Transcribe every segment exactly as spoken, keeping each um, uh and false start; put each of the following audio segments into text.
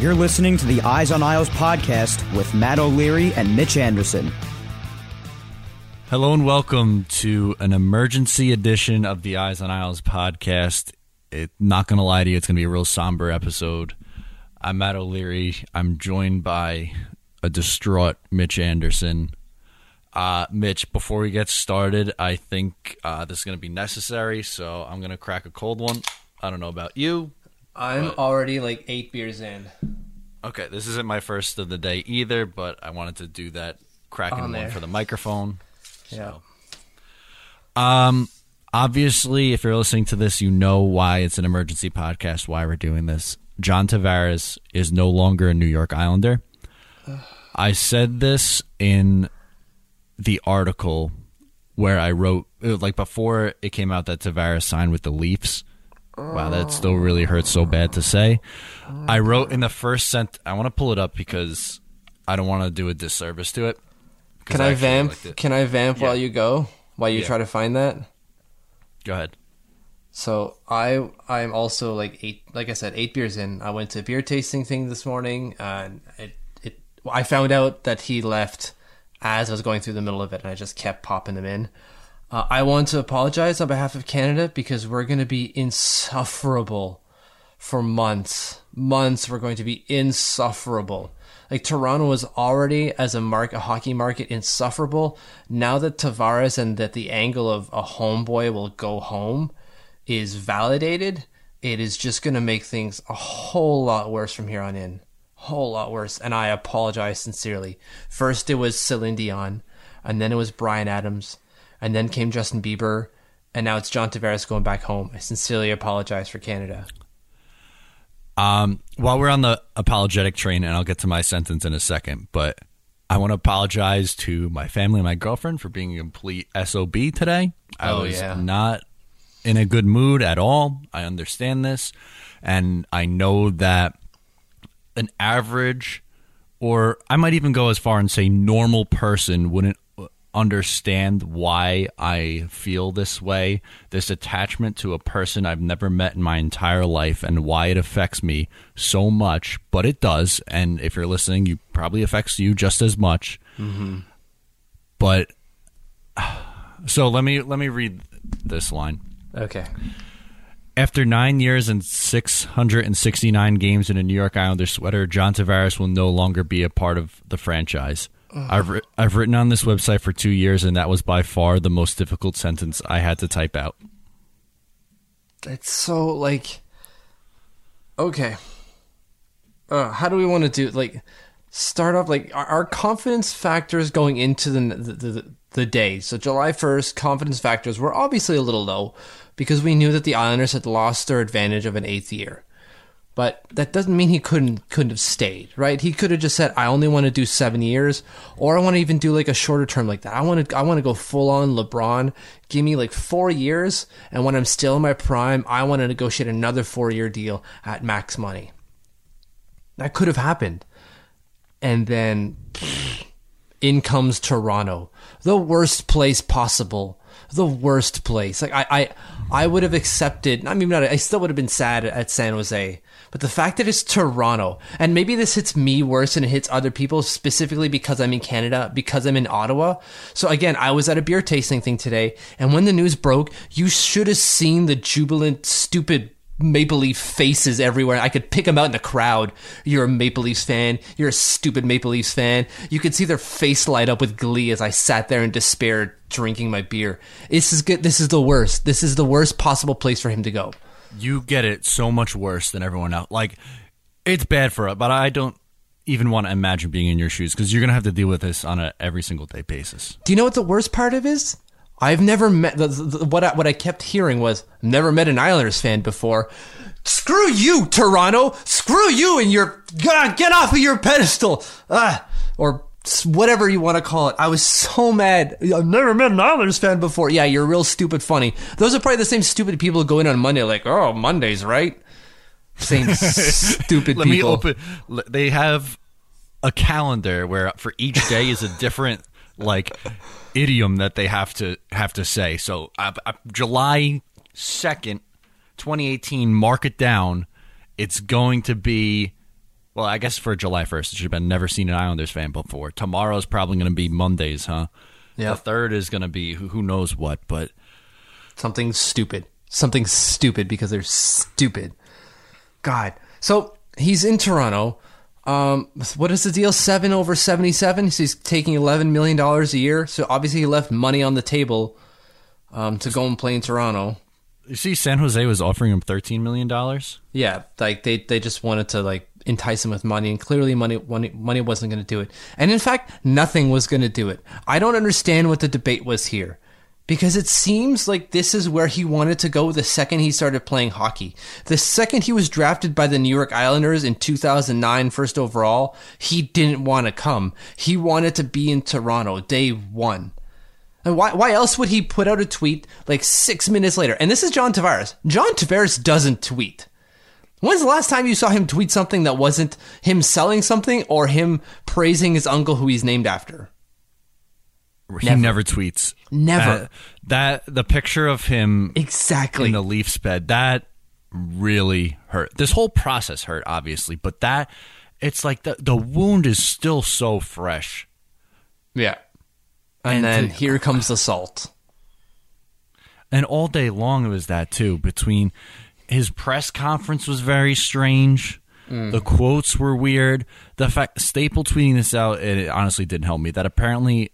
You're listening to the Eyes on Isles podcast with Matt O'Leary and Mitch Anderson. Hello and welcome to an emergency edition of the Eyes on Isles podcast. It, not going to lie to you, it's going to be a real somber episode. I'm Matt O'Leary. I'm joined by a distraught Mitch Anderson. Uh, Mitch, before we get started, I think uh, this is going to be necessary, so I'm going to crack a cold one. I don't know about you. I'm but, already like eight beers in. Okay, this isn't my first of the day either, but I wanted to do that cracking on one for the microphone. Yeah. So. Um. Obviously, if you're listening to this, you know why it's an emergency podcast, why we're doing this. John Tavares is no longer a New York Islander. I said this in the article where I wrote, like before it came out that Tavares signed with the Leafs. Wow, that still really hurts so bad to say. I wrote in the first sentence. I want to pull it up because I don't want to do a disservice to it. Can I, I vamp? Can I vamp yeah. while you go? While you yeah. try to find that? Go ahead. So I I'm also like eight. Like I said, eight beers in. I went to a beer tasting thing this morning, and it it. I found out that he left as I was going through the middle of it, and I just kept popping them in. Uh, I want to apologize on behalf of Canada because we're going to be insufferable for months. Months we're going to be insufferable. Like Toronto was already, as a mark, a hockey market, insufferable. Now that Tavares and that the angle of a homeboy will go home is validated, it is just going to make things a whole lot worse from here on in. Whole lot worse. And I apologize sincerely. First it was Celine Dion, and then it was Brian Adams. And then came Justin Bieber, and now it's John Tavares going back home. I sincerely apologize for Canada. Um, while we're on the apologetic train, and I'll get to my sentence in a second, but I want to apologize to my family and my girlfriend for being a complete S O B today. I oh, was yeah. not in a good mood at all. I understand this, and I know that an average, or I might even go as far and say normal person wouldn't understand why I feel this way, this attachment to a person I've never met in my entire life, and why it affects me so much, but it does. And if you're listening, you probably affects you just as much. Mm-hmm. But so let me let me read this line. Okay. After nine years and six hundred sixty-nine games in a New York Islanders sweater, John Tavares will no longer be a part of the franchise. I've ri- I've written on this website for two years, and that was by far the most difficult sentence I had to type out. That's so, like, okay. Uh, how do we want to do, like, start off, like, our, our confidence factors going into the the, the the day. So July first, confidence factors were obviously a little low because we knew that the Islanders had lost their advantage of an eighth year. But that doesn't mean he couldn't couldn't have stayed, right? He could have just said, "I only want to do seven years, or I want to even do like a shorter term like that. I want to I want to go full on LeBron. Give me like four years, and when I'm still in my prime, I want to negotiate another four year deal at max money." That could have happened, and then pff, in comes Toronto, the worst place possible. The worst place. Like I, I, I would have accepted. I mean, not. I still would have been sad at San Jose. But the fact that it's Toronto, and maybe this hits me worse than it hits other people, specifically because I'm in Canada, because I'm in Ottawa. So again, I was at a beer tasting thing today, and when the news broke, you should have seen the jubilant, stupid Maple Leaf faces everywhere. I could pick them out in the crowd. You're a Maple Leafs fan. You're a stupid Maple Leafs fan. You could see their face light up with glee as I sat there in despair drinking my beer. This is good. This is the worst. This is the worst possible place for him to go. You get it so much worse than everyone else. Like, it's bad for it, but I don't even want to imagine being in your shoes because you're going to have to deal with this on a every single day basis. Do you know what the worst part of it is? I've never met, the, the, what, I, what I kept hearing was, never met an Islanders fan before. Screw you, Toronto! Screw you and your, God, get off of your pedestal! Ah, or whatever you want to call it. I was so mad. I've never met an Islanders fan before. Yeah, you're real stupid funny. Those are probably the same stupid people who go in on Monday like, oh, Monday's right. Same stupid Let people. Let me open, they have a calendar where for each day is a different, like, idiom that they have to have to say. So uh, uh, July second, twenty eighteen, mark it down. It's going to be, well, I guess for July first, it should have been never seen an Islanders fan before. Tomorrow's probably going to be Mondays, huh? Yeah. The third is going to be who, who knows what, but something stupid. Something stupid because they're stupid. God. So he's in Toronto. Um, what is the deal? seven over seventy-seven. So he's taking eleven million dollars a year. So obviously he left money on the table um, to go and play in Toronto. You see, San Jose was offering him thirteen million dollars. Yeah. Like they, they just wanted to like entice him with money, and clearly money, money, money wasn't going to do it. And in fact, nothing was going to do it. I don't understand what the debate was here. Because it seems like this is where he wanted to go the second he started playing hockey. The second he was drafted by the New York Islanders in two thousand nine, first overall, he didn't want to come. He wanted to be in Toronto day one. And why, why else would he put out a tweet like six minutes later? And this is John Tavares. John Tavares doesn't tweet. When's the last time you saw him tweet something that wasn't him selling something or him praising his uncle who he's named after? He never, never tweets. Never. Uh, that the picture of him exactly in the Leafs bed, that really hurt. This whole process hurt, obviously, but that it's like the the wound is still so fresh. Yeah. And, and then to, here comes the salt. And all day long it was that too. Between his press conference was very strange. Mm. The quotes were weird. The fact Staple tweeting this out, it honestly didn't help me. That apparently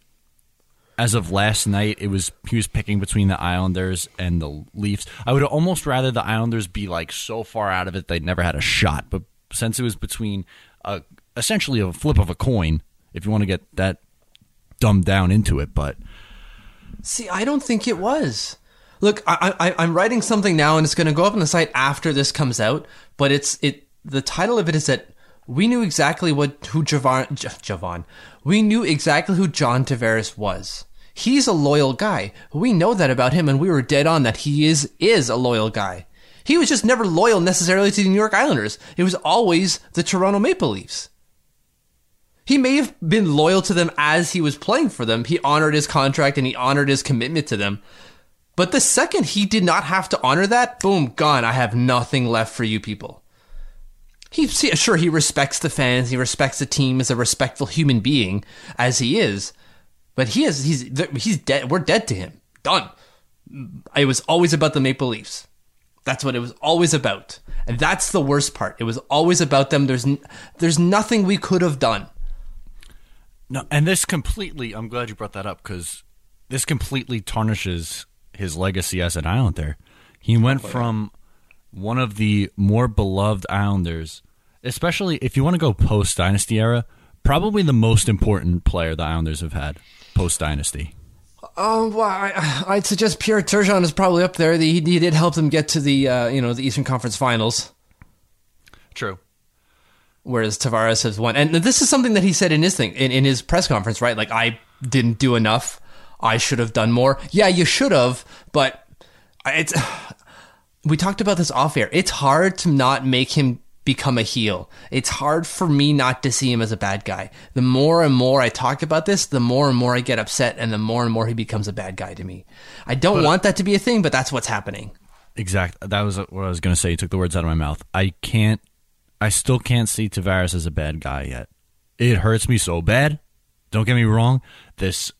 as of last night, it was he was picking between the Islanders and the Leafs. I would almost rather the Islanders be like so far out of it they never had a shot. But since it was between a, essentially a flip of a coin, if you want to get that dumbed down into it, but see, I don't think it was. Look, I, I, I'm writing something now, and it's going to go up on the site after this comes out. But it's it. The title of it is that we knew exactly what who Javon Javon. We knew exactly who John Tavares was. He's a loyal guy. We know that about him, and we were dead on that he is is a loyal guy. He was just never loyal necessarily to the New York Islanders. It was always the Toronto Maple Leafs. He may have been loyal to them as he was playing for them. He honored his contract, and he honored his commitment to them. But the second he did not have to honor that, boom, gone. I have nothing left for you people. He, sure, he respects the fans. He respects the team as a respectful human being, as he is. But he is, he's, he's dead. We're dead to him. Done. It was always about the Maple Leafs. That's what it was always about. And that's the worst part. It was always about them. There's, there's nothing we could have done. No, and this completely, I'm glad you brought that up because this completely tarnishes his legacy as an Islander. He went from one of the more beloved Islanders, especially if you want to go post-Dynasty era, probably the most important player the Islanders have had post-Dynasty. Um, well, I, I'd suggest Pierre Turgeon is probably up there. He, he did help them get to the uh, you know the Eastern Conference Finals. True. Whereas Tavares has won, and this is something that he said in his thing in, in his press conference, right? Like, I didn't do enough. I should have done more. Yeah, you should have, but it's. We talked about this off air. It's hard to not make him become a heel. It's hard for me not to see him as a bad guy. The more and more I talk about this, the more and more I get upset, and the more and more he becomes a bad guy to me. I don't but, want that to be a thing, but that's what's happening. Exactly. That was what I was going to say. You took the words out of my mouth. I can't, I still can't see Tavares as a bad guy yet. It hurts me so bad. Don't get me wrong. This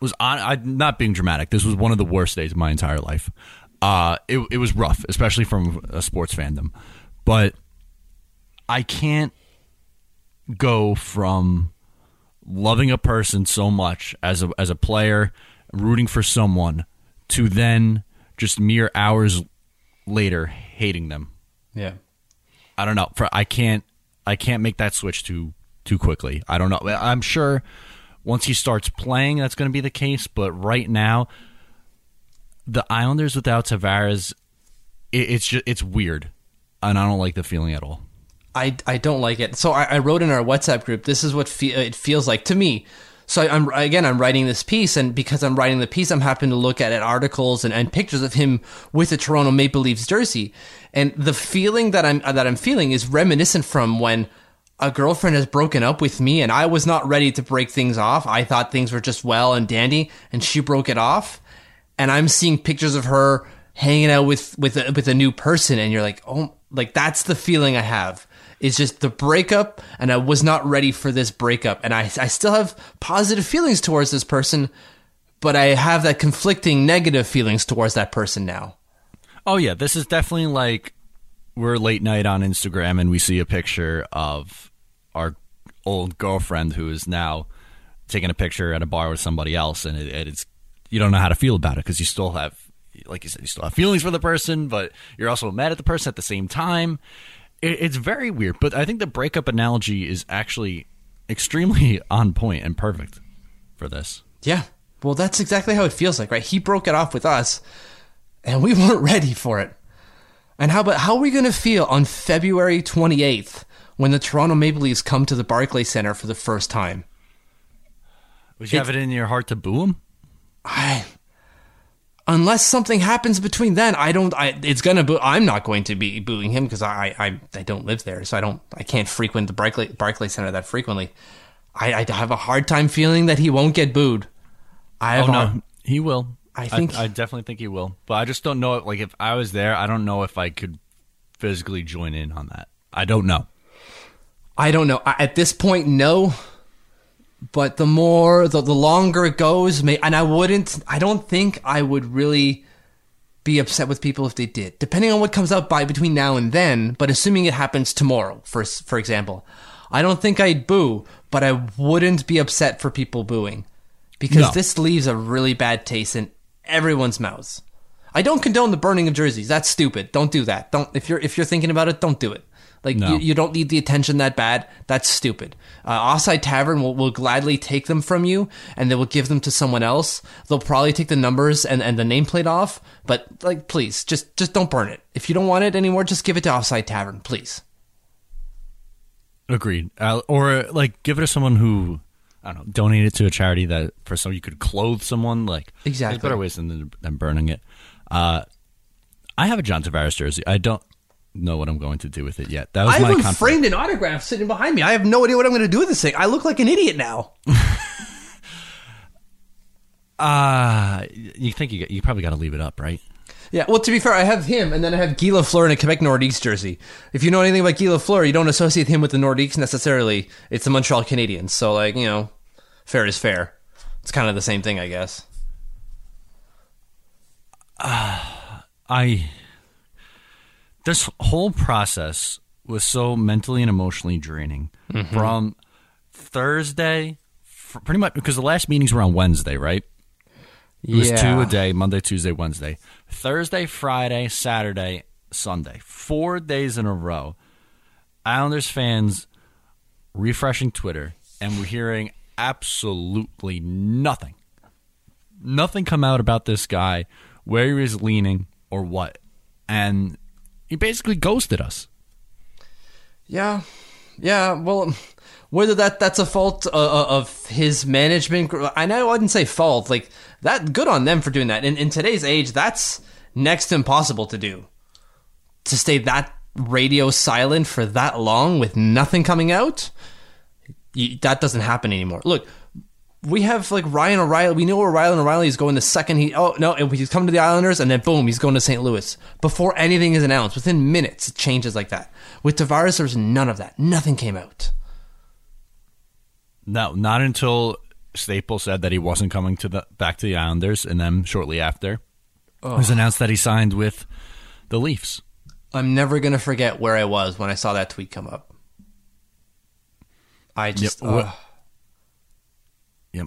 was, on, I'm not being dramatic. This was one of the worst days of my entire life. Uh, it it was rough, especially from a sports fandom. But I can't go from loving a person so much as a as a player, rooting for someone, to then just mere hours later hating them. Yeah, I don't know. For, I can't I can't make that switch too too quickly. I don't know. I'm sure once he starts playing, that's going to be the case. But right now, the Islanders without Tavares, it, it's just it's weird, and I don't like the feeling at all. I, I don't like it. So I, I wrote in our WhatsApp group, this is what fe- it feels like to me. So I, I'm again, I'm writing this piece, and because I'm writing the piece, I'm happy to look at, at articles and, and pictures of him with a Toronto Maple Leafs jersey. And the feeling that I'm that I'm feeling is reminiscent from when a girlfriend has broken up with me, and I was not ready to break things off. I thought things were just well and dandy, and she broke it off. And I'm seeing pictures of her hanging out with with a, with a new person, and you're like, oh, like that's the feeling I have. It's just the breakup, and I was not ready for this breakup. And I, I still have positive feelings towards this person, but I have that conflicting negative feelings towards that person now. Oh, yeah. This is definitely like we're late night on Instagram, and we see a picture of our old girlfriend who is now taking a picture at a bar with somebody else. And it, it's you don't know how to feel about it because you still have, like you said, you still have feelings for the person, but you're also mad at the person at the same time. It's very weird, but I think the breakup analogy is actually extremely on point and perfect for this. Yeah. Well, that's exactly how it feels like, right? He broke it off with us, and we weren't ready for it. And how about how are we going to feel on February twenty-eighth when the Toronto Maple Leafs come to the Barclays Center for the first time? Would you it, have it in your heart to boo them? I... Unless something happens between then, I don't. I, it's gonna. Boo- I'm not going to be booing him because I, I, I don't live there, so I don't. I can't frequent the Barclay, Barclays Center that frequently. I, I have a hard time feeling that he won't get booed. I have oh no, hard, he will. I think. I, I definitely think he will. But I just don't know. Like if I was there, I don't know if I could physically join in on that. I don't know. I don't know. I, at this point, no. But the more, the, the longer it goes, may, and I wouldn't, I don't think I would really be upset with people if they did, depending on what comes up by between now and then, but assuming it happens tomorrow, for for example. I don't think I'd boo, but I wouldn't be upset for people booing because no. This leaves a really bad taste in everyone's mouths. I don't condone the burning of jerseys. That's stupid. Don't do that. Don't if you're if you're thinking about it, don't do it. Like, no. you, you don't need the attention that bad. That's stupid. Uh, Offside Tavern will, will gladly take them from you, and they will give them to someone else. They'll probably take the numbers and, and the nameplate off, but, like, please, just, just don't burn it. If you don't want it anymore, just give it to Offside Tavern, please. Agreed. Uh, or, like, give it to someone who, I don't know, donate it to a charity that, for some, you could clothe someone. Like, exactly. There's better ways than, than burning it. Uh, I have a John Tavares jersey. I don't... know what I'm going to do with it yet. That was I my haven't framed an autograph sitting behind me. I have no idea what I'm going to do with this thing. I look like an idiot now. uh, you think you, you probably got to leave it up, right? Yeah, well, to be fair, I have him, and then I have Guy Lafleur in a Quebec Nordiques jersey. If you know anything about Guy Lafleur, you don't associate him with the Nordiques necessarily. It's the Montreal Canadiens. So, like, you know, fair is fair. It's kind of the same thing, I guess. Uh, I... This whole process was so mentally and emotionally draining. Mm-hmm. From Thursday, pretty much, because the last meetings were on Wednesday, right? It yeah. was two a day, Monday, Tuesday, Wednesday. Thursday, Friday, Saturday, Sunday. Four days in a row. Islanders fans refreshing Twitter, and we're hearing absolutely nothing. Nothing come out about this guy, where he was leaning, or what. And... he basically ghosted us. Yeah. Yeah, well, whether that that's a fault uh, of his management, and I wouldn't say fault, like, that. Good on them for doing that. In, in today's age, that's next to impossible to do. To stay that radio silent for that long with nothing coming out, you, that doesn't happen anymore. Look, we have, like, Ryan O'Reilly. We know where Ryan O'Reilly is going the second he... Oh, no, he's come to the Islanders, and then, boom, he's going to Saint Louis. Before anything is announced, within minutes, it changes like that. With Tavares, there's none of that. Nothing came out. No, not until Staple said that he wasn't coming to the back to the Islanders, and then shortly after... oh. it was announced that he signed with the Leafs. I'm never going to forget where I was when I saw that tweet come up. I just... Yep. Uh, yep.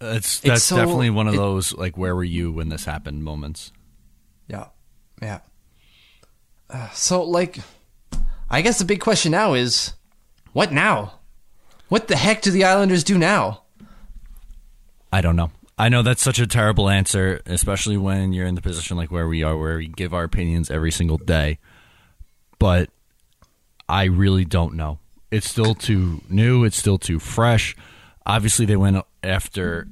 It's, that's it's so, definitely one of it, those, like, where were you when this happened moments. Yeah. Yeah. Uh, so, like, I guess the big question now is, what now? What the heck do the Islanders do now? I don't know. I know that's such a terrible answer, especially when you're in the position like where we are, where we give our opinions every single day. But I really don't know. It's still too new. It's still too fresh. Obviously, they went after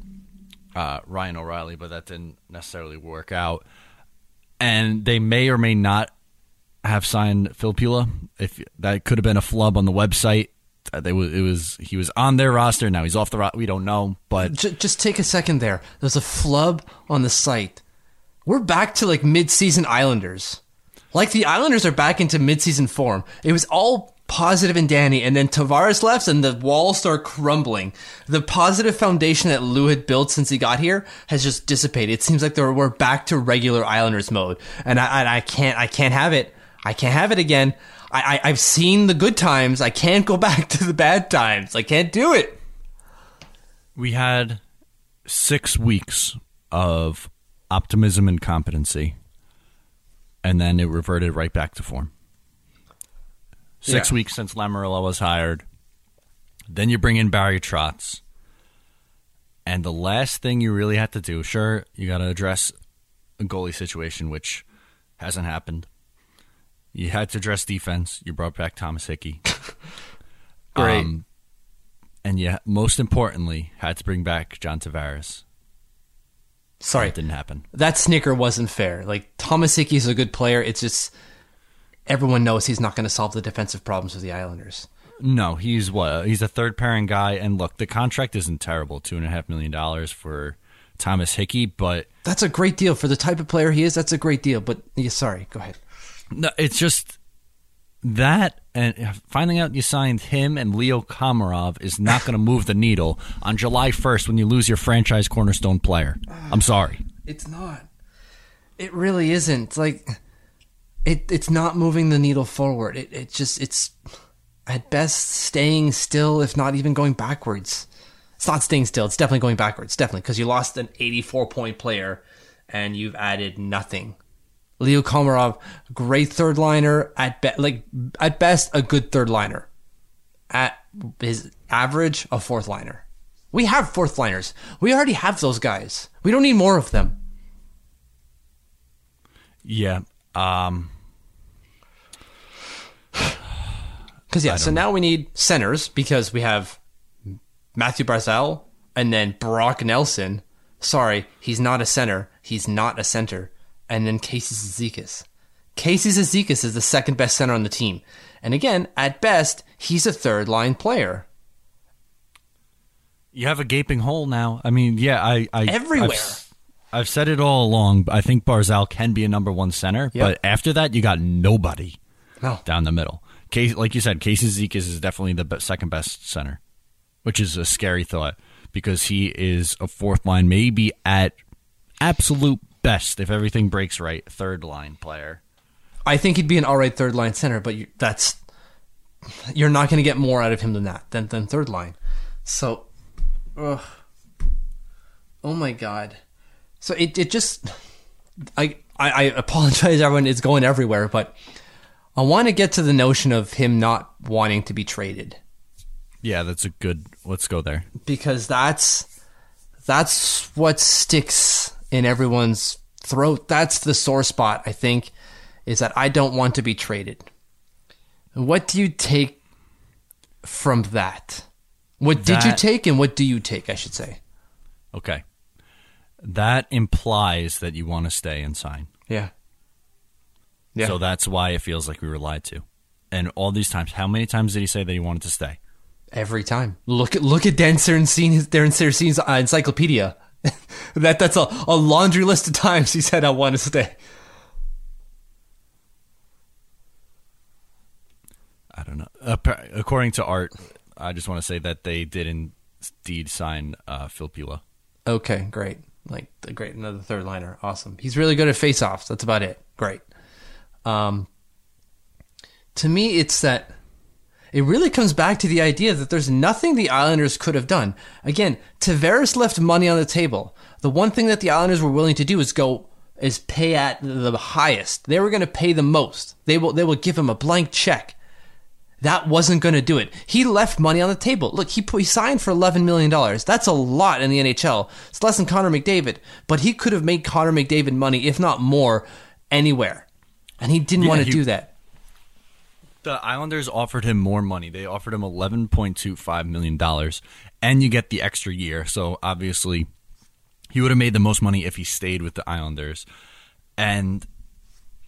uh, Ryan O'Reilly, but that didn't necessarily work out. And they may or may not have signed Phil Pula. If that could have been a flub on the website. They was it was he was on their roster. Now he's off the roster. We don't know, but just, just take a second there. There's a flub on the site. We're back to like mid-season Islanders. Like the Islanders are back into mid-season form. It was all positive and Danny, and then Tavares left, and the walls start crumbling. The positive foundation that Lou had built since he got here has just dissipated. It seems like there we're back to regular Islanders mode, and I and I can't I can't have it. I can't have it again. I, I, I've seen the good times. I can't go back to the bad times. I can't do it. We had six weeks of optimism and competency, and then it reverted right back to form. Six yeah. weeks since Lamorilla was hired. Then you bring in Barry Trotz. And the last thing you really have to do, sure, you got to address a goalie situation, which hasn't happened. You had to address defense. You brought back Thomas Hickey. Great. Um, and yeah, most importantly, had to bring back John Tavares. Sorry. That didn't happen. That snicker wasn't fair. Like, Thomas Hickey's a good player. It's just everyone knows he's not going to solve the defensive problems of the Islanders. No, he's what? He's a third pairing guy. And look, the contract isn't terrible. Two and a half million dollars for Thomas Hickey, but that's a great deal for the type of player he is. That's a great deal. But yeah, sorry. Go ahead. No, it's just that, and finding out you signed him and Leo Komarov is not going to move the needle on July first when you lose your franchise cornerstone player. I'm sorry. It's not. It really isn't. Like, it. It's not moving the needle forward. It. It just. It's at best staying still, if not even going backwards. It's not staying still. It's definitely going backwards. Definitely, because you lost an eighty-four point player, and you've added nothing. Leo Komarov, great third liner at be- like at best a good third liner, at his average a fourth liner. We have fourth liners. We already have those guys. We don't need more of them. Yeah. Um. Because yeah, so know. now we need centers because we have Matthew Barzal and then Brock Nelson. Sorry, he's not a center. He's not a center. And then Casey Cizikas. Casey Cizikas is the second best center on the team. And again, at best, he's a third-line player. You have a gaping hole now. I mean, yeah, I... I Everywhere. I've, I've said it all along. I think Barzal can be a number one center. Yep. But after that, you got nobody no. down the middle. Case, like you said, Casey Cizikas is definitely the best, second best center, which is a scary thought because he is a fourth-line, maybe at absolute best, if everything breaks right, third line player. I think he'd be an all right third line center, but you, that's you're not going to get more out of him than that, than, than third line. So, ugh. oh my god. So it it just I, I I apologize, everyone. It's going everywhere, but I want to get to the notion of him not wanting to be traded. Yeah, that's a good. Let's go there because that's that's what sticks in everyone's throat. That's the sore spot, I think, is that I don't want to be traded. What do you take from that? What that, did you take and what do you take, I should say? Okay. That implies that you want to stay and sign. Yeah. Yeah. So that's why it feels like we were lied to. And all these times, how many times did he say that he wanted to stay? Every time. Look at look at Dan Saracine's, Dan Saracine's uh, encyclopedia. that that's a, a laundry list of times he said I want to stay. I don't know. According to Art, I just want to say that they did indeed sign uh, Phil Pula. Okay, great. Like, great, another third liner. Awesome. He's really good at faceoffs. That's about it. Great. Um, to me, it's that it really comes back to the idea that there's nothing the Islanders could have done. Again, Tavares left money on the table. The one thing that the Islanders were willing to do is go is pay at the highest. They were going to pay the most. They will they will give him a blank check. That wasn't going to do it. He left money on the table. Look, he, he signed for eleven million dollars. That's a lot in the N H L. It's less than Connor McDavid, but he could have made Connor McDavid money, if not more, anywhere. And he didn't yeah, want to he, do that. The Islanders offered him more money. They offered him eleven point two five million dollars, and you get the extra year. So, obviously, he would have made the most money if he stayed with the Islanders. And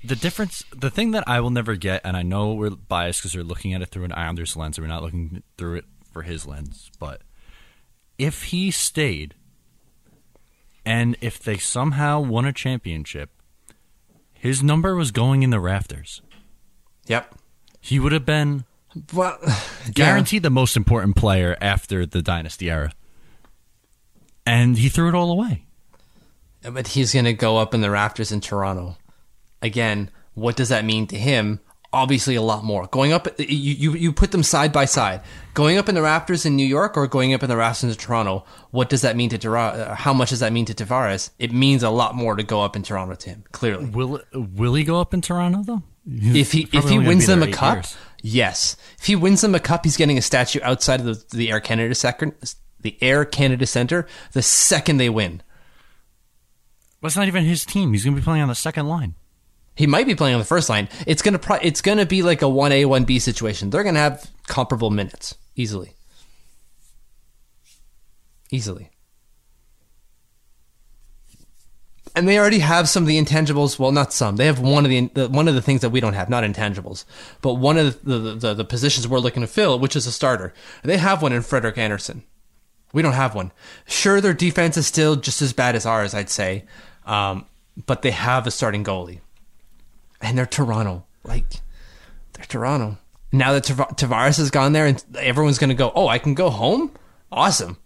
the difference, the thing that I will never get, and I know we're biased because we're looking at it through an Islanders lens, and we're not looking through it for his lens, but if he stayed and if they somehow won a championship, his number was going in the rafters. Yep. He would have been well, guaranteed yeah. the most important player after the dynasty era. And he threw it all away. But he's going to go up in the rafters in Toronto. Again, what does that mean to him? Obviously, a lot more. Going up, you, you you put them side by side. Going up in the rafters in New York or going up in the rafters in Toronto, what does that mean to Toronto? How much does that mean to Tavares? It means a lot more to go up in Toronto to him, clearly. Will will he go up in Toronto, though? If he if he wins them a cup, years. yes. If he wins them a cup, he's getting a statue outside of the, the Air Canada second, the Air Canada Center the second they win. That's not even his team. He's going to be playing on the second line. He might be playing on the first line. It's gonna pro- it's gonna be like a one A, one B situation. They're gonna have comparable minutes easily, easily. And they already have some of the intangibles. Well, not some. They have one of the, the one of the things that we don't have, not intangibles, but one of the the, the the positions we're looking to fill, which is a starter. They have one in Frederik Andersen. We don't have one. Sure, their defense is still just as bad as ours, I'd say, um, but they have a starting goalie. And they're Toronto. Like, they're Toronto. Now that Tav- Tavares has gone there and everyone's going to go, oh, I can go home? Awesome.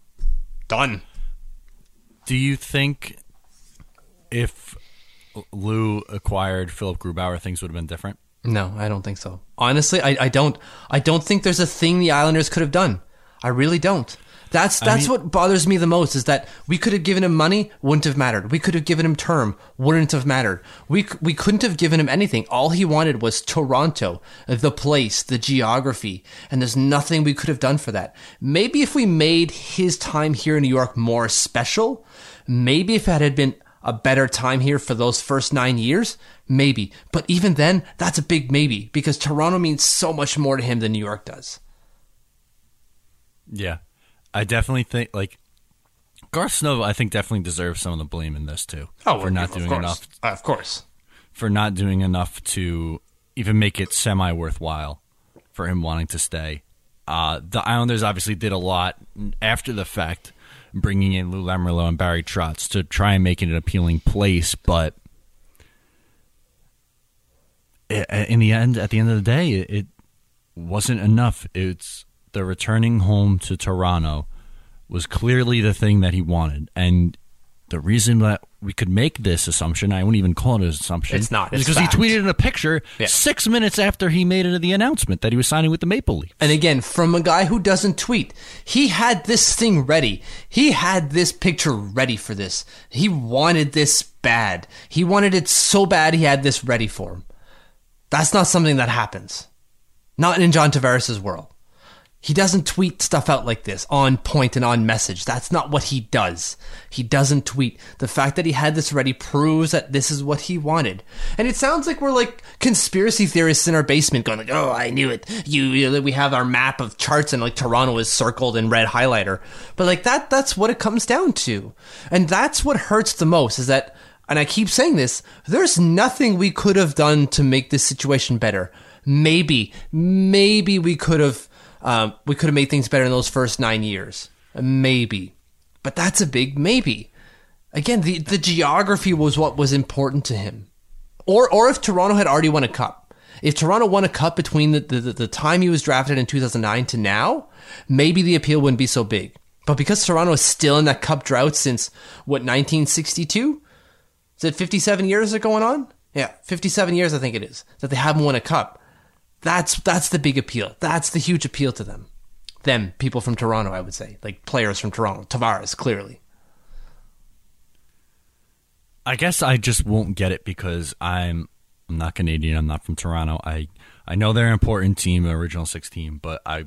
Done. Do you think if Lou acquired Philip Grubauer, things would have been different? No, I don't think so. Honestly, I, I don't I don't think there's a thing the Islanders could have done. I really don't. That's that's I mean, what bothers me the most is that we could have given him money, wouldn't have mattered. We could have given him term, wouldn't have mattered. We we couldn't have given him anything. All he wanted was Toronto, the place, the geography, and there's nothing we could have done for that. Maybe if we made his time here in New York more special, maybe if it had been a better time here for those first nine years, maybe. But even then, that's a big maybe because Toronto means so much more to him than New York does. Yeah. I definitely think, like, Garth Snow, I think, definitely deserves some of the blame in this, too. Oh, for not doing enough. Uh, of course. For not doing enough to even make it semi-worthwhile for him wanting to stay. Uh, the Islanders obviously did a lot after the fact, bringing in Lou Lamoriello and Barry Trotz to try and make it an appealing place, but in the end, at the end of the day, it wasn't enough. It's... The returning home to Toronto was clearly the thing that he wanted. And the reason that we could make this assumption, I won't even call it an assumption. It's not. It's because fact. He tweeted in a picture yeah. six minutes after he made it the announcement that he was signing with the Maple Leafs. And again, from a guy who doesn't tweet, he had this thing ready. He had this picture ready for this. He wanted this bad. He wanted it so bad he had this ready for him. That's not something that happens. Not in John Tavares' world. He doesn't tweet stuff out like this, on point and on message. That's not what he does. He doesn't tweet. The fact that he had this ready proves that this is what he wanted. And it sounds like we're like conspiracy theorists in our basement going like, oh, I knew it. You, you we have our map of charts and like Toronto is circled in red highlighter. But like that, that's what it comes down to. And that's what hurts the most is that, and I keep saying this, there's nothing we could have done to make this situation better. Maybe, maybe we could have Um, we could have made things better in those first nine years. Maybe. But that's a big maybe. Again, the, the geography was what was important to him. Or or if Toronto had already won a cup. If Toronto won a cup between the, the, the time he was drafted in two thousand nine to now, maybe the appeal wouldn't be so big. But because Toronto is still in that cup drought since, what, nineteen sixty-two? Is it fifty-seven years that are going on? Yeah, fifty-seven years, I think it is, that they haven't won a cup. That's that's the big appeal. That's the huge appeal to them. Them, people from Toronto, I would say. Like, players from Toronto. Tavares, clearly. I guess I just won't get it because I'm I'm not Canadian. I'm not from Toronto. I, I know they're an important team, original six team, but I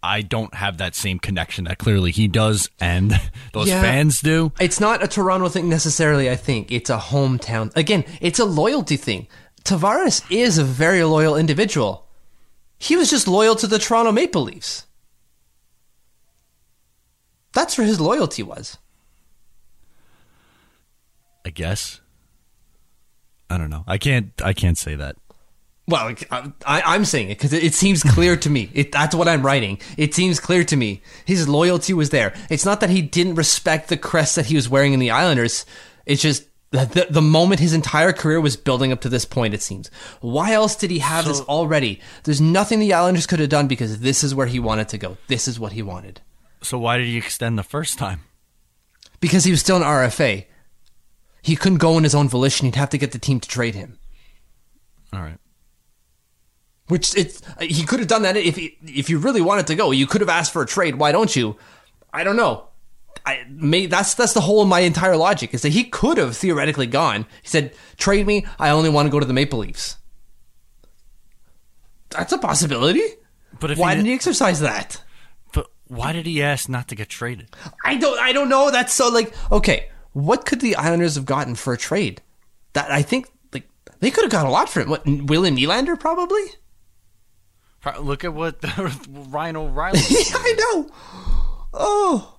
I don't have that same connection that clearly he does and those yeah. fans do. It's not a Toronto thing necessarily, I think. It's a hometown. Again, it's a loyalty thing. Tavares is a very loyal individual. He was just loyal to the Toronto Maple Leafs. That's where his loyalty was. I guess. I don't know. I can't. I can't say that. Well, I, I'm saying it because it seems clear to me. It, that's what I'm writing. It seems clear to me. His loyalty was there. It's not that he didn't respect the crest that he was wearing in the Islanders. It's just the, the moment his entire career was building up to this point, it seems. Why else did he have so, this already? There's nothing the Islanders could have done because this is where he wanted to go. This is what he wanted. So why did he extend the first time? Because he was still an R F A. He couldn't go on his own volition. He'd have to get the team to trade him. All right. Which it's he could have done that if he, if you really wanted to go. You could have asked for a trade. Why don't you? I don't know. I may that's that's the whole of my entire logic is that he could have theoretically gone. He said, "Trade me. I only want to go to the Maple Leafs." That's a possibility. But if why he didn't he exercise that? But why did he ask not to get traded? I don't. I don't know. That's so like okay. What could the Islanders have gotten for a trade? That I think like they could have got a lot for him. What, William Nylander probably? Pro- look at what Ryan O'Reilly did. I know. Oh.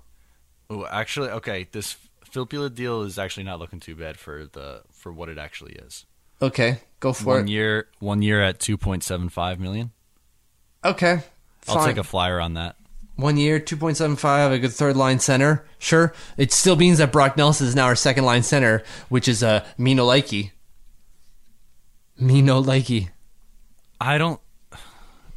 Oh, actually, okay. This Phil Pula deal is actually not looking too bad for the for what it actually is. Okay, go for one it. One year, one year at two point seven five million. Okay, fine. I'll take a flyer on that. One year, two point seven five, a good third-line center. Sure. It still means that Brock Nelson is now our second-line center, which is uh, Mino Leikki. Mino Leikki. I don't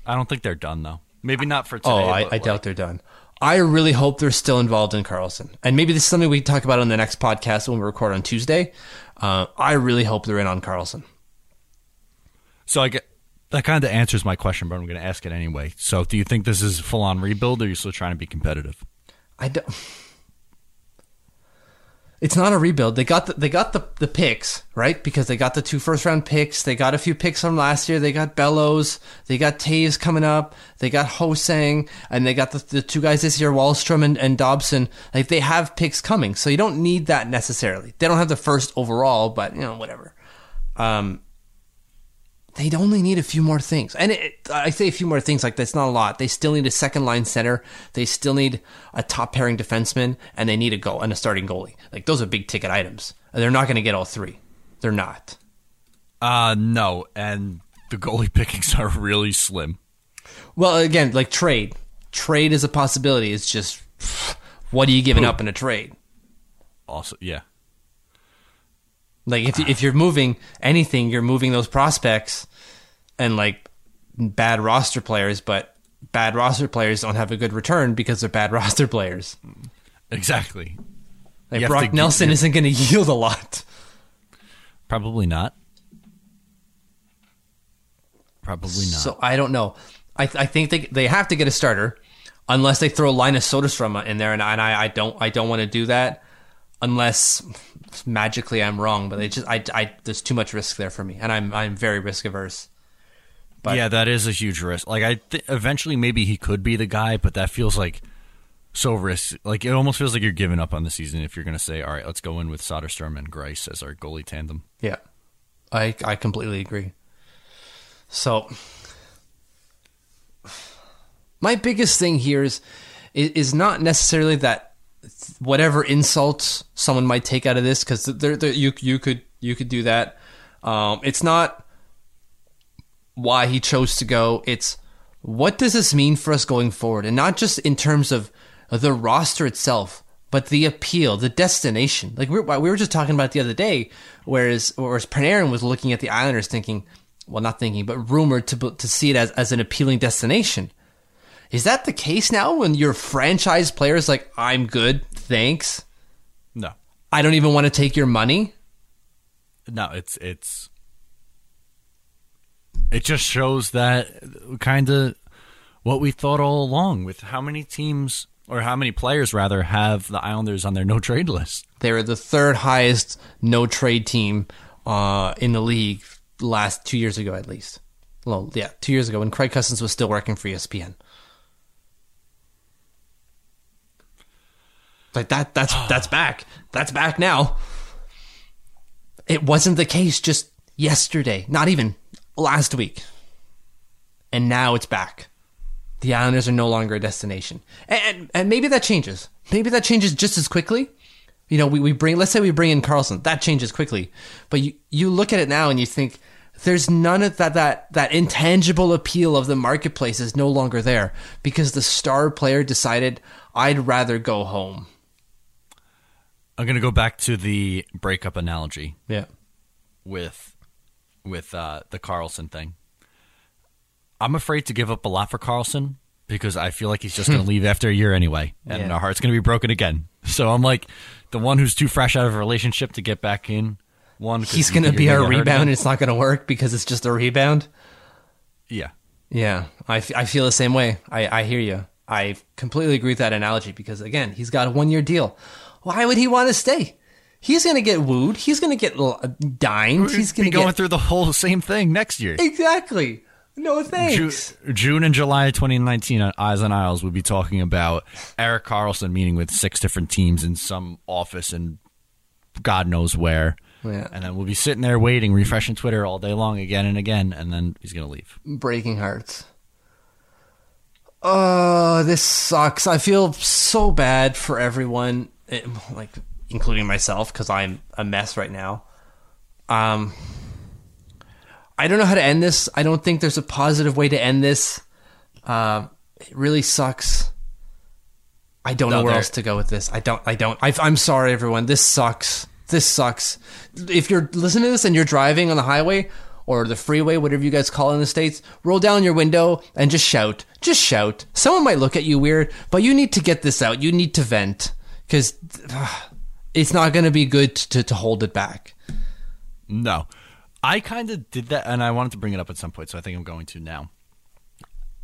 I don't think they're done, though. Maybe not for today. Oh, I, I like, doubt they're done. I really hope they're still involved in Karlsson. And maybe this is something we can talk about on the next podcast when we record on Tuesday. Uh, I really hope they're in on Karlsson. So I get... That kind of answers my question, but I'm going to ask it anyway. So do you think this is full-on rebuild, or are you still trying to be competitive? I don't... It's not a rebuild. They got the, they got the, the picks, right? Because they got the two first-round picks. They got a few picks from last year. They got Bellows. They got Taves coming up. They got Hosang. And they got the, the two guys this year, Wallstrom and, and Dobson. Like, they have picks coming, so you don't need that necessarily. They don't have the first overall, but, you know, whatever. Um... They'd only need a few more things. And it, I say a few more things like that's not a lot. They still need a second-line center. They still need a top-pairing defenseman. And they need a goal and a starting goalie. Like, those are big-ticket items. And they're not going to get all three. They're not. Uh, no. And the goalie pickings are really slim. Well, again, like trade. Trade is a possibility. It's just, what are you giving Ooh. up in a trade? Also, yeah. Like, if, if you're moving anything, you're moving those prospects and, like, bad roster players, but bad roster players don't have a good return because they're bad roster players. Exactly. Like, Brock Nelson get, isn't going to yield a lot. Probably not. Probably not. So, I don't know. I th- I think they they have to get a starter unless they throw Linus Soderstrom in there, and, and I, I don't I don't want to do that unless... magically I'm wrong, but they just I, I there's too much risk there for me, and I'm I'm very risk averse. But yeah, that is a huge risk. Like I th- eventually maybe he could be the guy, but that feels like so risk. Like it almost feels like you're giving up on the season if you're going to say, all right, let's go in with Soderstrom and Grice as our goalie tandem. Yeah, I I completely agree. So my biggest thing here is is not necessarily that. Whatever insults someone might take out of this, because there, you you could you could do that. Um, it's not why he chose to go. It's what does this mean for us going forward, and not just in terms of the roster itself, but the appeal, the destination. Like we we were just talking about the other day, whereas whereas Panarin was looking at the Islanders, thinking, well, not thinking, but rumored to to see it as, as an appealing destination. Is that the case now when your franchise player is like, I'm good, thanks? No. I don't even want to take your money? No, it's it's it just shows that kind of what we thought all along with how many teams or how many players rather have the Islanders on their no trade list. They were the third highest no trade team uh, in the league last two years ago at least. Well, yeah, two years ago when Craig Cousins was still working for E S P N. Like that that's that's back. That's back now. It wasn't the case just yesterday, not even last week. And now it's back. The Islanders are no longer a destination. And and, and maybe that changes. Maybe that changes just as quickly. You know, we, we bring let's say we bring in Karlsson. That changes quickly. But you, you look at it now and you think there's none of that, that that intangible appeal of the marketplace is no longer there because the star player decided I'd rather go home. I'm going to go back to the breakup analogy. Yeah. With with uh, the Karlsson thing. I'm afraid to give up a lot for Karlsson because I feel like he's just going to leave after a year anyway. And yeah. Our heart's going to be broken again. So I'm like the one who's too fresh out of a relationship to get back in. One, he's going to be our rebound and it's not going to work because it's just a rebound. Yeah. Yeah. I, f- I feel the same way. I, I hear you. I completely agree with that analogy because, again, he's got a one-year deal. Why would he want to stay? He's going to get wooed. He's going to get l- dimed. He's going to be going get... through the whole same thing next year. Exactly. No thanks. Ju- June and July of twenty nineteen on Eyes on Isles, we'll be talking about Erik Karlsson meeting with six different teams in some office and God knows where. Yeah. And then we'll be sitting there waiting, refreshing Twitter all day long again and again, and then he's going to leave. Breaking hearts. Oh, this sucks. I feel so bad for everyone, it, like including myself, because I'm a mess right now. Um, I don't know how to end this. I don't think there's a positive way to end this. Uh, it really sucks. I don't no, know where else to go with this. I don't. I don't. I've, I'm sorry, everyone. This sucks. This sucks. If you're listening to this and you're driving on the highway or the freeway, whatever you guys call it in the States, roll down your window and just shout. Just shout. Someone might look at you weird, but you need to get this out. You need to vent because uh, it's not going to be good to, to hold it back. No. I kind of did that, and I wanted to bring it up at some point, so I think I'm going to now.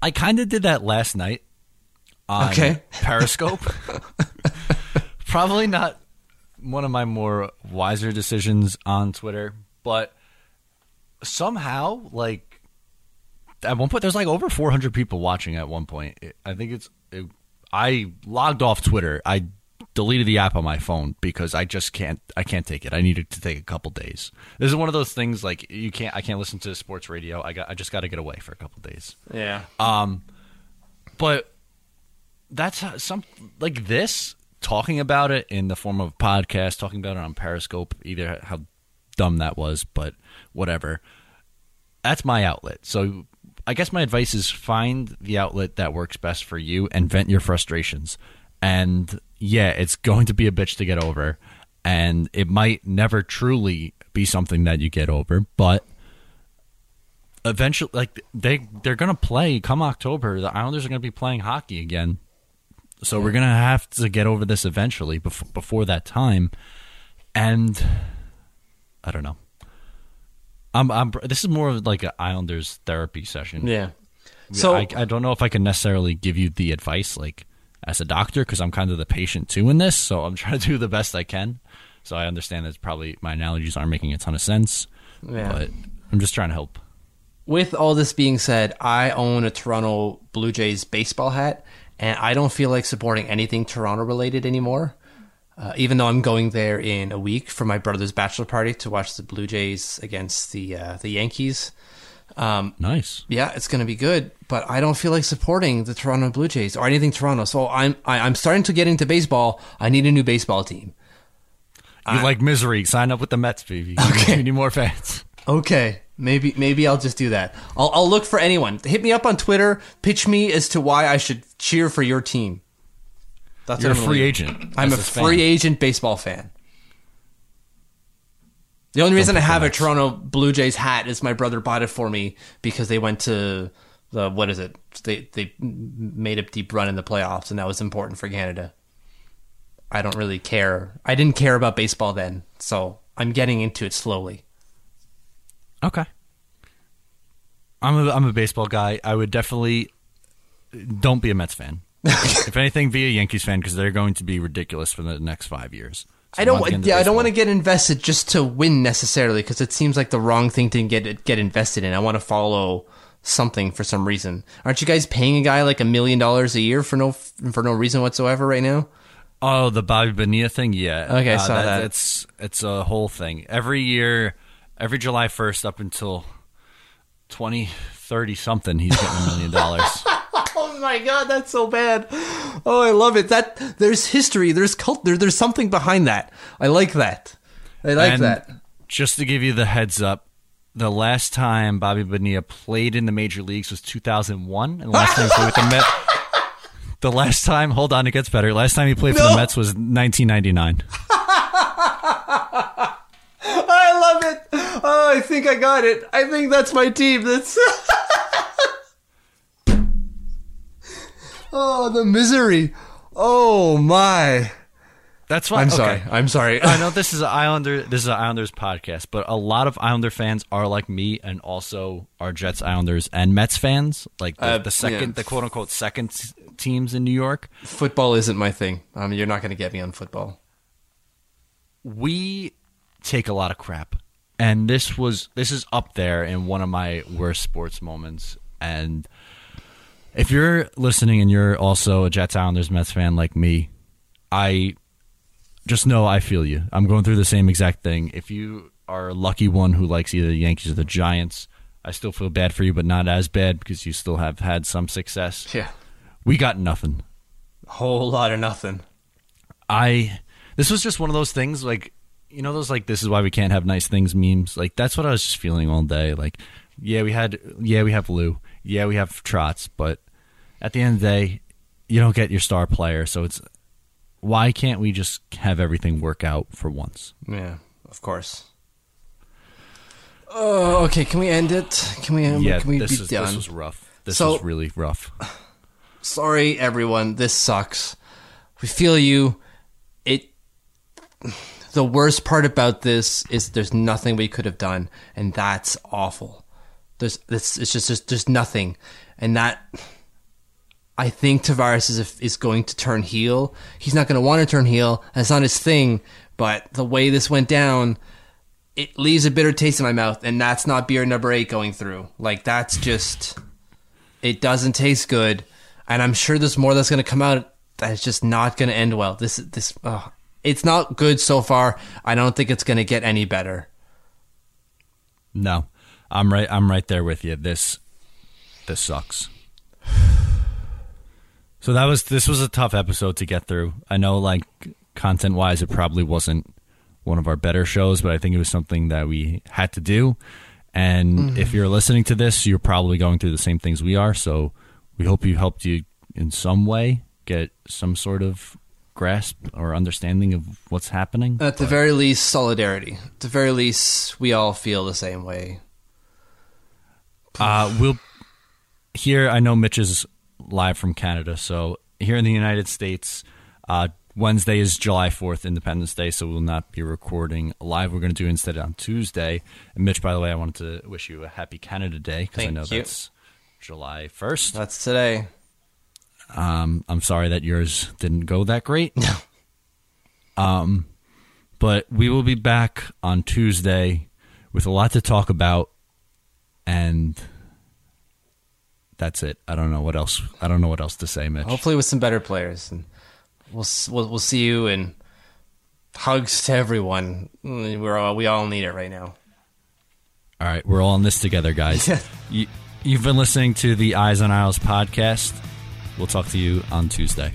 I kind of did that last night on okay. Periscope. Probably not one of my more wiser decisions on Twitter, but somehow, like, at one point, there's like over four hundred people watching at one point. It, I think it's, it, I logged off Twitter. I deleted the app on my phone because I just can't, I can't take it. I needed to take a couple days. This is one of those things like you can't, I can't listen to sports radio. I got, I just got to get away for a couple days. Yeah. Um, but that's how, some, like this, talking about it in the form of a podcast, talking about it on Periscope, either how dumb that was, but whatever. That's my outlet. So I guess my advice is find the outlet that works best for you and vent your frustrations. And yeah, it's going to be a bitch to get over. And it might never truly be something that you get over, but eventually, like they, they're going to play come October. The Islanders are going to be playing hockey again. So we're going to have to get over this eventually before, before that time. And I don't know. I'm, I'm, this is more of like an Islanders therapy session. Yeah. So I, I don't know if I can necessarily give you the advice like as a doctor because I'm kind of the patient too in this. So I'm trying to do the best I can. So I understand that probably my analogies aren't making a ton of sense. Yeah. But I'm just trying to help. With all this being said, I own a Toronto Blue Jays baseball hat. And I don't feel like supporting anything Toronto-related anymore, uh, even though I'm going there in a week for my brother's bachelor party to watch the Blue Jays against the uh, the Yankees. Um, nice. Yeah, it's going to be good, but I don't feel like supporting the Toronto Blue Jays or anything Toronto. So I'm I, I'm starting to get into baseball. I need a new baseball team. You I, like misery? Sign up with the Mets, baby. Okay, you need more fans. Okay. Maybe maybe I'll just do that. I'll I'll look for anyone. Hit me up on Twitter. Pitch me as to why I should cheer for your team. That's You're a free agent. I'm a free agent baseball fan. The only reason I have a Toronto Blue Jays hat is my brother bought it for me because they went to the what is it? They they made a deep run in the playoffs, and that was important for Canada. I don't really care. I didn't care about baseball then, so I'm getting into it slowly. Okay. I'm a, I'm a baseball guy. I would definitely don't be a Mets fan. If anything, be a Yankees fan, because they're going to be ridiculous for the next five years. So I don't. Yeah, I don't want to get invested just to win necessarily, because it seems like the wrong thing to get get invested in. I want to follow something for some reason. Aren't you guys paying a guy like a million dollars a year for no for no reason whatsoever right now? Oh, the Bobby Bonilla thing. Yeah. Okay, I saw uh, that, that. It's it's a whole thing every year, every July first up until twenty thirty something. He's getting a million dollars. Oh my God, that's so bad. Oh, I love it. That there's history, there's cult, there, there's something behind that. I like that. I like and that. Just to give you the heads up, the last time Bobby Bonilla played in the major leagues was two thousand one, and the last time he played with the Mets. The last time, hold on, it gets better. Last time he played no. for the Mets was nineteen ninety-nine. I love it. Oh, I think I got it. I think that's my team. That's. Oh, the misery. Oh, my. That's why I'm okay. sorry. I'm sorry. I know this is an Islander this is an Islanders podcast, but a lot of Islander fans are like me and also are Jets, Islanders, and Mets fans. Like the, uh, the second yeah. the quote unquote second teams in New York. Football isn't my thing. Um you're not gonna get me on football. We take a lot of crap. And this was this is up there in one of my worst sports moments. And if you're listening and you're also a Jets, Islanders, Mets fan like me, I just know I feel you. I'm going through the same exact thing. If you are a lucky one who likes either the Yankees or the Giants, I still feel bad for you, but not as bad because you still have had some success. Yeah. We got nothing. A whole lot of nothing. I. This was just one of those things, like, you know, those, like, this is why we can't have nice things memes? Like, that's what I was just feeling all day. Like, yeah, we had, yeah, we have Lou. Yeah, we have Trotz, but at the end of the day, you don't get your star player, so it's. Why can't we just have everything work out for once? Yeah, of course. Oh, okay. Can we end it? Can we? End, yeah, can we this, be is, done? This was rough. This so, was really rough. Sorry, everyone. This sucks. We feel you. It. The worst part about this is there's nothing we could have done, and that's awful. There's it's, it's just there's, there's nothing, and that. I think Tavares is a, is going to turn heel. He's not going to want to turn heel. That's not his thing. But the way this went down, it leaves a bitter taste in my mouth, and that's not beer number eight going through. Like, that's just... It doesn't taste good, and I'm sure there's more that's going to come out that's just not going to end well. This this oh, it's not good so far. I don't think it's going to get any better. No. I'm right, I'm right there with you. This This sucks. So that was this was a tough episode to get through. I know, like, content wise, it probably wasn't one of our better shows, but I think it was something that we had to do. And mm-hmm. if you're listening to this, you're probably going through the same things we are. So we hope we helped you in some way get some sort of grasp or understanding of what's happening. At but, the very least, solidarity. At the very least, we all feel the same way. Uh, we'll here. I know Mitch is live from Canada, so here in the United States, uh, Wednesday is July fourth, Independence Day, so we'll not be recording live. We're going to do instead on Tuesday. And Mitch, by the way, I wanted to wish you a happy Canada Day, because I know you. That's July first. That's today. Um, I'm sorry that yours didn't go that great. No. Um, but we will be back on Tuesday with a lot to talk about, and... That's it. I don't know what else. I don't know what else to say, Mitch. Hopefully, with some better players, and we'll we'll, we'll see you. And hugs to everyone. We're all, we all need it right now. All right, we're all in this together, guys. you, you've been listening to the Eyes on Isles podcast. We'll talk to you on Tuesday.